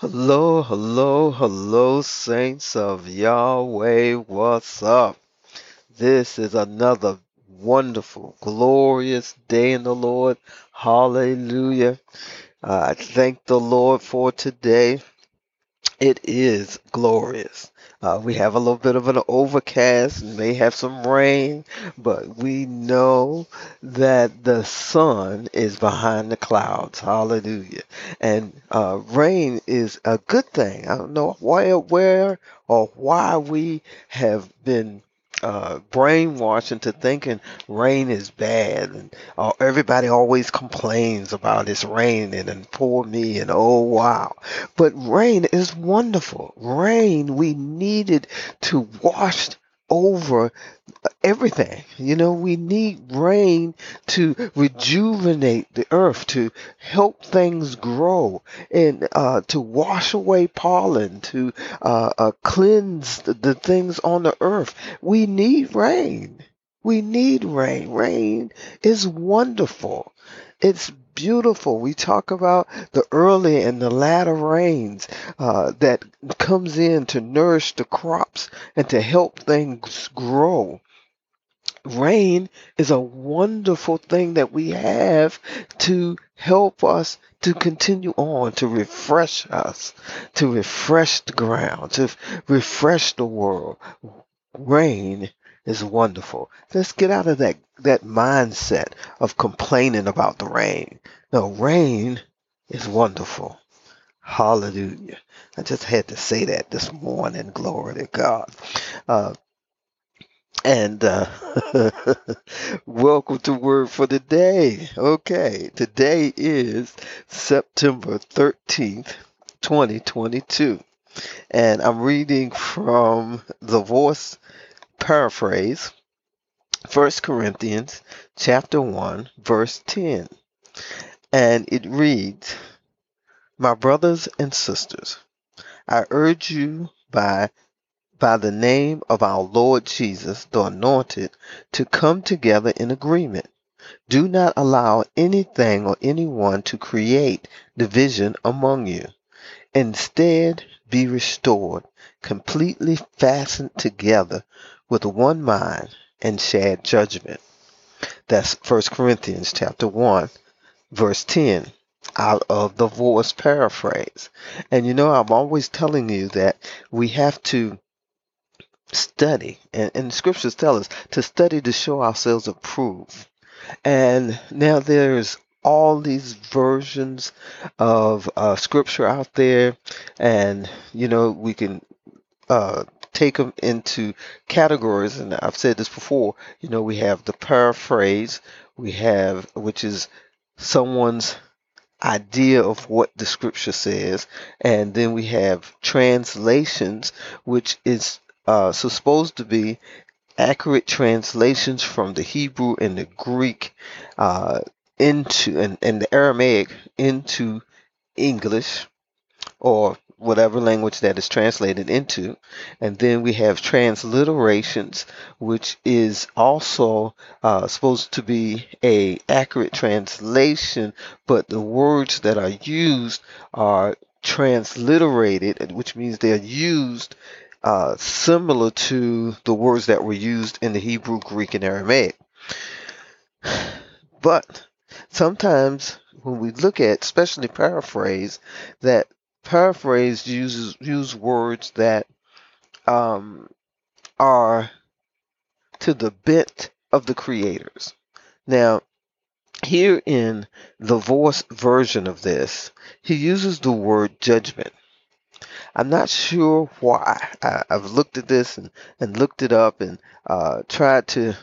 Hello, hello, hello, saints of Yahweh, what's up? This is another wonderful, glorious day in the Lord. Hallelujah. I thank the Lord for today. It is glorious. We have a little bit of an overcast, may have some rain, but we know that the sun is behind the clouds. Hallelujah. And rain is a good thing. I don't know why we have been brainwashed into thinking rain is bad, and everybody always complains about it's raining and poor me and oh wow. But rain is wonderful. Rain, we need it to wash over everything. You know, we need rain to rejuvenate the earth, to help things grow, and to wash away pollen, to cleanse the things on the earth. We need rain. We need rain. Rain is wonderful. It's beautiful. We talk about the early and the latter rains that comes in to nourish the crops and to help things grow. Rain is a wonderful thing that we have to help us to continue on, to refresh us, to refresh the ground, to refresh the world. Rain is wonderful. Let's get out of that mindset of complaining about the rain. No, rain is wonderful. Hallelujah. I just had to say that this morning. Glory to God. Welcome to Word for the Day. Okay, today is September 13th, 2022. And I'm reading from The Voice paraphrase, 1 Corinthians chapter 1, verse 10. And it reads, "My brothers and sisters, I urge you by the name of our Lord Jesus, the Anointed, to come together in agreement. Do not allow anything or anyone to create division among you. Instead, be restored, completely fastened together with one mind and shared judgment." That's 1 Corinthians chapter 1, verse 10, out of the Voice paraphrase. And you know, I'm always telling you that we have to study, and the scriptures tell us to study to show ourselves approved. And now there's all these versions of scripture out there, and you know, we can take them into categories, and I've said this before. You know, we have the paraphrase, which is someone's idea of what the scripture says, and then we have translations, which is supposed to be accurate translations from the Hebrew and the Greek into the Aramaic into English, or whatever language that is translated into. And then we have transliterations, which is also supposed to be an accurate translation, but the words that are used are transliterated, which means they're used similar to the words that were used in the Hebrew, Greek, and Aramaic. But sometimes when we look at, especially paraphrase, that paraphrase use words that are to the bent of the creators. Now, here in the Voice version of this, he uses the word judgment. I'm not sure why. I've looked at this and looked it up and tried to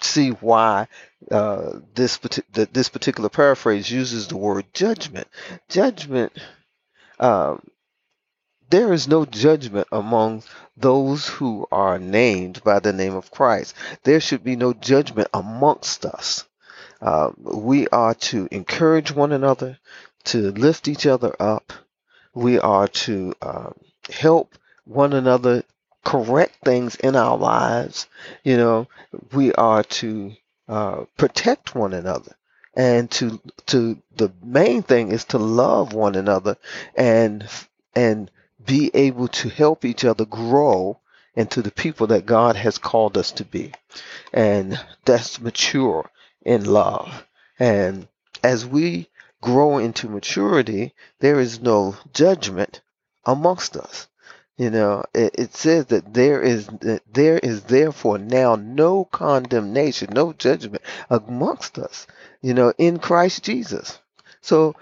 see why this particular paraphrase uses the word judgment. Judgment. There is no judgment among those who are named by the name of Christ. There should be no judgment amongst us. We are to encourage one another, to lift each other up. We are to help one another correct things in our lives. You know, we are to protect one another. And the main thing is to love one another and and be able to help each other grow into the people that God has called us to be. And that's mature in love. And as we grow into maturity, there is no judgment amongst us. You know, it says that there is therefore now no condemnation, no judgment amongst us, you know, in Christ Jesus. So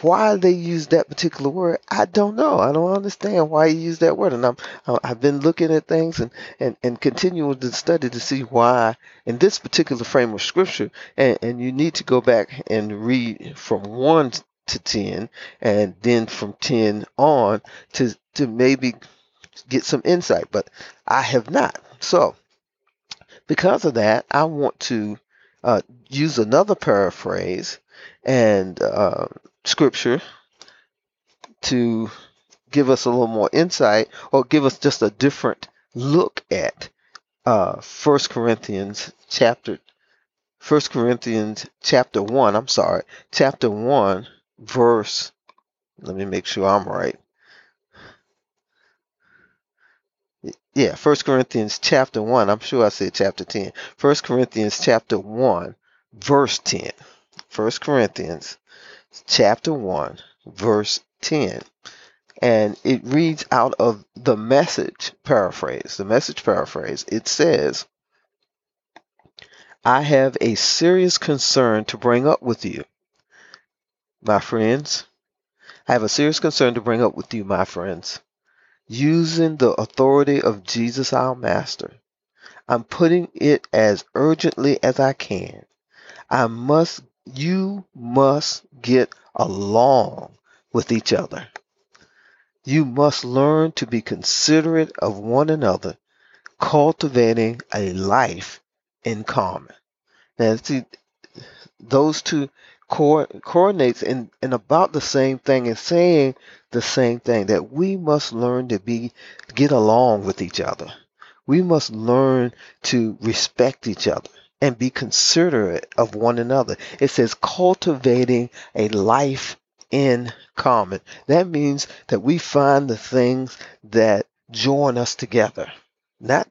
why they use that particular word, I don't know. I don't understand why you use that word. And I've been looking at things and continuing to study to see why in this particular frame of scripture. And you need to go back and read from 1 to 10 and then from 10 on to maybe get some insight. But I have not. So because of that, I want to use another paraphrase and scripture to give us a little more insight, or give us just a different look at 1 Corinthians chapter 1, I'm sorry, chapter 1 verse, let me make sure I'm right. Yeah, 1 Corinthians chapter 1, I'm sure I said chapter 10. 1 Corinthians chapter 1 verse 10. 1 Corinthians chapter 1 verse 10, and it reads out of the Message paraphrase. The Message paraphrase, it says, I have a serious concern to bring up with you, my friends. I have a serious concern to bring up with you, my friends. Using the authority of Jesus our Master, I'm putting it as urgently as I can. You must get along with each other. You must learn to be considerate of one another, cultivating a life in common. Now, see, those two coordinates in about the same thing, and saying the same thing, that we must learn to get along with each other. We must learn to respect each other and be considerate of one another. It says cultivating a life in common. That means that we find the things that join us together, not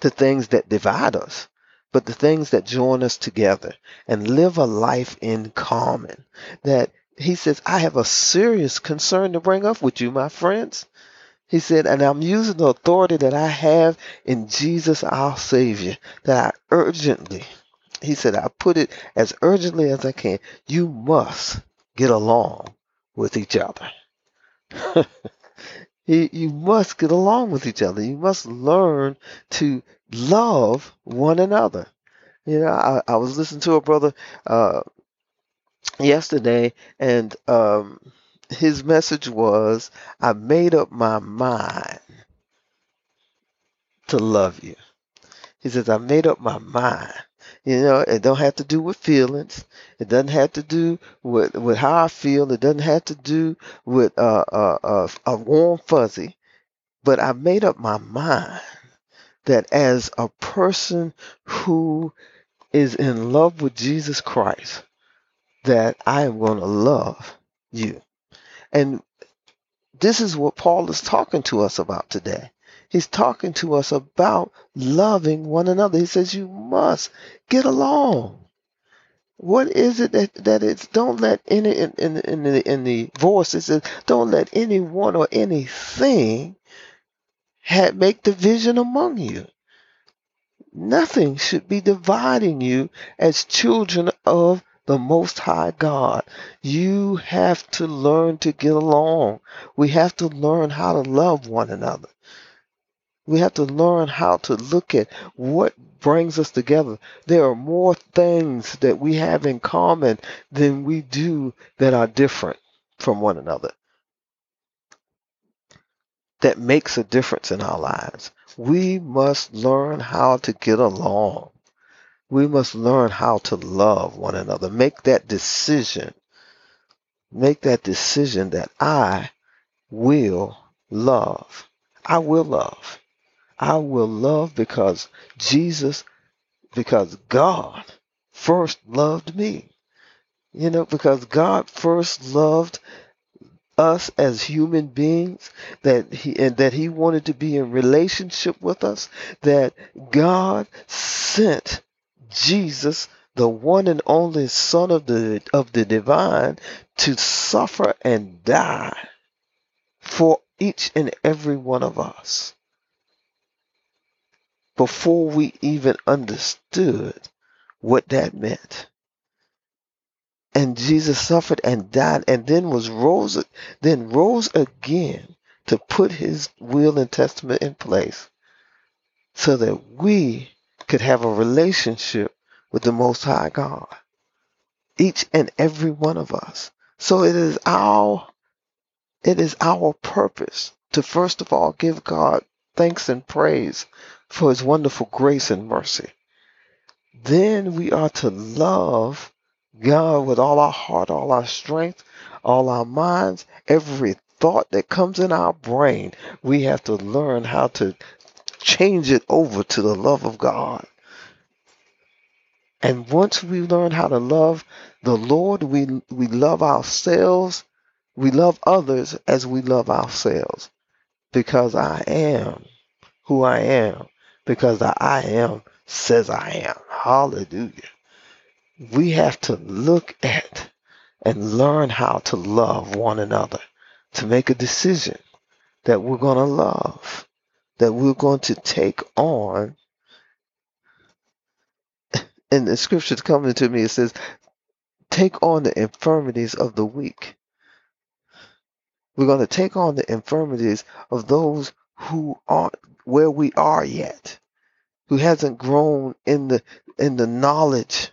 the things that divide us, but the things that join us together, and live a life in common. That he says, I have a serious concern to bring up with you, my friends. He said, and I'm using the authority that I have in Jesus our Savior, that I urgently, he said, I put it as urgently as I can. You must get along with each other. You must get along with each other. You must learn to love one another. You know, I was listening to a brother yesterday, and his message was, I made up my mind to love you. He says, I made up my mind. You know, it don't have to do with feelings. It doesn't have to do with how I feel. It doesn't have to do with a warm fuzzy. But I made up my mind that as a person who is in love with Jesus Christ, that I am going to love you. And this is what Paul is talking to us about today. He's talking to us about loving one another. He says, you must get along. What is it that it's, don't let any, in the voice, it says, don't let anyone or anything make division among you. Nothing should be dividing you as children of the Most High God. You have to learn to get along. We have to learn how to love one another. We have to learn how to look at what brings us together. There are more things that we have in common than we do that are different from one another. That makes a difference in our lives. We must learn how to get along. We must learn how to love one another. Make that decision. Make that decision that I will love. I will love. I will love because Jesus, because God first loved me. You know, because God first loved us as human beings, that he wanted to be in relationship with us, that God sent Jesus, the one and only Son of the divine, to suffer and die for each and every one of us before we even understood what that meant. And Jesus suffered and died and then rose again to put his will and testament in place so that we could have a relationship with the Most High God, each and every one of us. So it is our purpose to first of all give God thanks and praise for his wonderful grace and mercy. Then we are to love God with all our heart, all our strength, all our minds, every thought that comes in our brain. We have to learn how to change it over to the love of God. And once we learn how to love the Lord, we love ourselves, we love others as we love ourselves. Because I am who I am, because the I am says I am. Hallelujah. We have to look at and learn how to love one another, to make a decision that we're going to love, that we're going to take on. And the scripture coming to me, it says, take on the infirmities of the weak. We're going to take on the infirmities of those who aren't where we are yet, who hasn't grown in the knowledge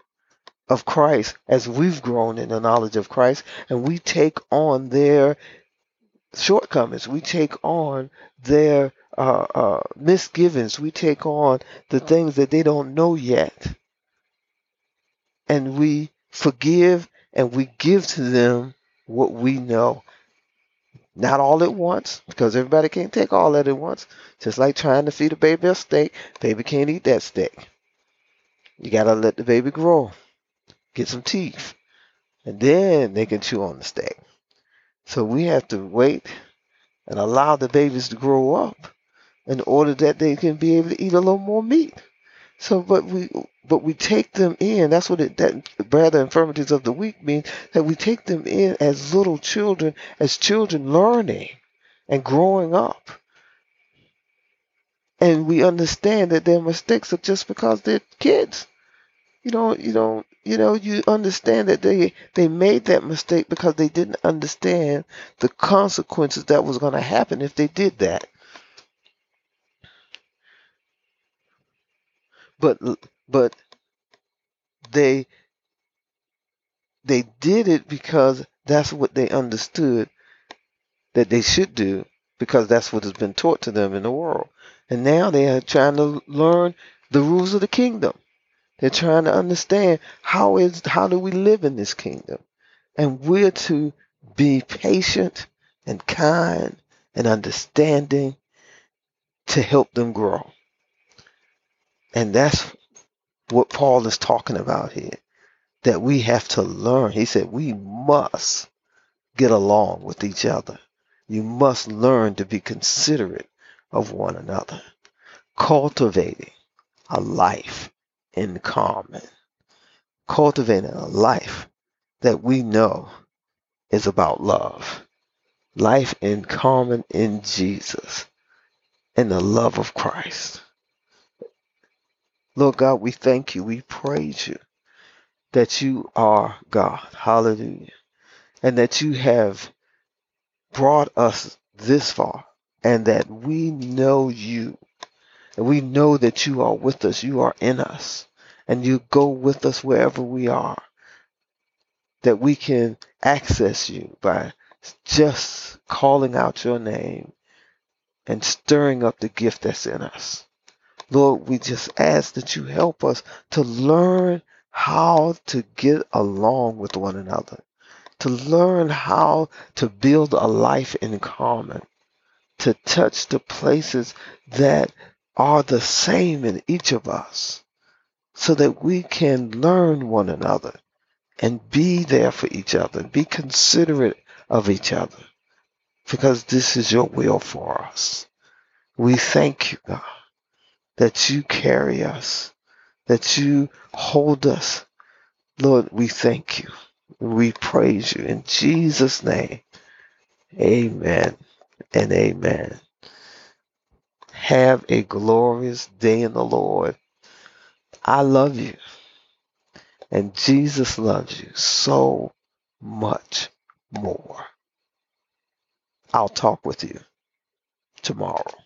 of Christ as we've grown in the knowledge of Christ, and we take on their shortcomings, we take on their misgivings, we take on the things that they don't know yet, and we forgive and we give to them what we know. Not all at once, because everybody can't take all that at once. Just like trying to feed a baby a steak, baby can't eat that steak. You gotta let the baby grow, get some teeth, and then they can chew on the steak. So we have to wait and allow the babies to grow up in order that they can be able to eat a little more meat. So, but we take them in. That's what rather infirmities of the weak mean, that we take them in as little children, as children learning and growing up. And we understand that their mistakes are just because they're kids. You understand that they made that mistake because they didn't understand the consequences that was going to happen if they did that. But they did it because that's what they understood that they should do, because that's what has been taught to them in the world. And now they are trying to learn the rules of the kingdom. They're trying to understand how do we live in this kingdom. And we're to be patient and kind and understanding to help them grow. And that's what Paul is talking about here, that we have to learn. He said we must get along with each other. You must learn to be considerate of one another, cultivating a life in common, cultivating a life that we know is about love, life in common in Jesus and the love of Christ. Lord God, we thank you, we praise you that you are God, hallelujah, and that you have brought us this far and that we know you. And we know that you are with us, you are in us, and you go with us wherever we are, that we can access you by just calling out your name and stirring up the gift that's in us. Lord, we just ask that you help us to learn how to get along with one another, to learn how to build a life in common, to touch the places that are the same in each of us so that we can learn one another and be there for each other, be considerate of each other, because this is your will for us. We thank you, God, that you carry us, that you hold us. Lord, we thank you. We praise you. In Jesus' name, amen and amen. Have a glorious day in the Lord. I love you. And Jesus loves you so much more. I'll talk with you tomorrow.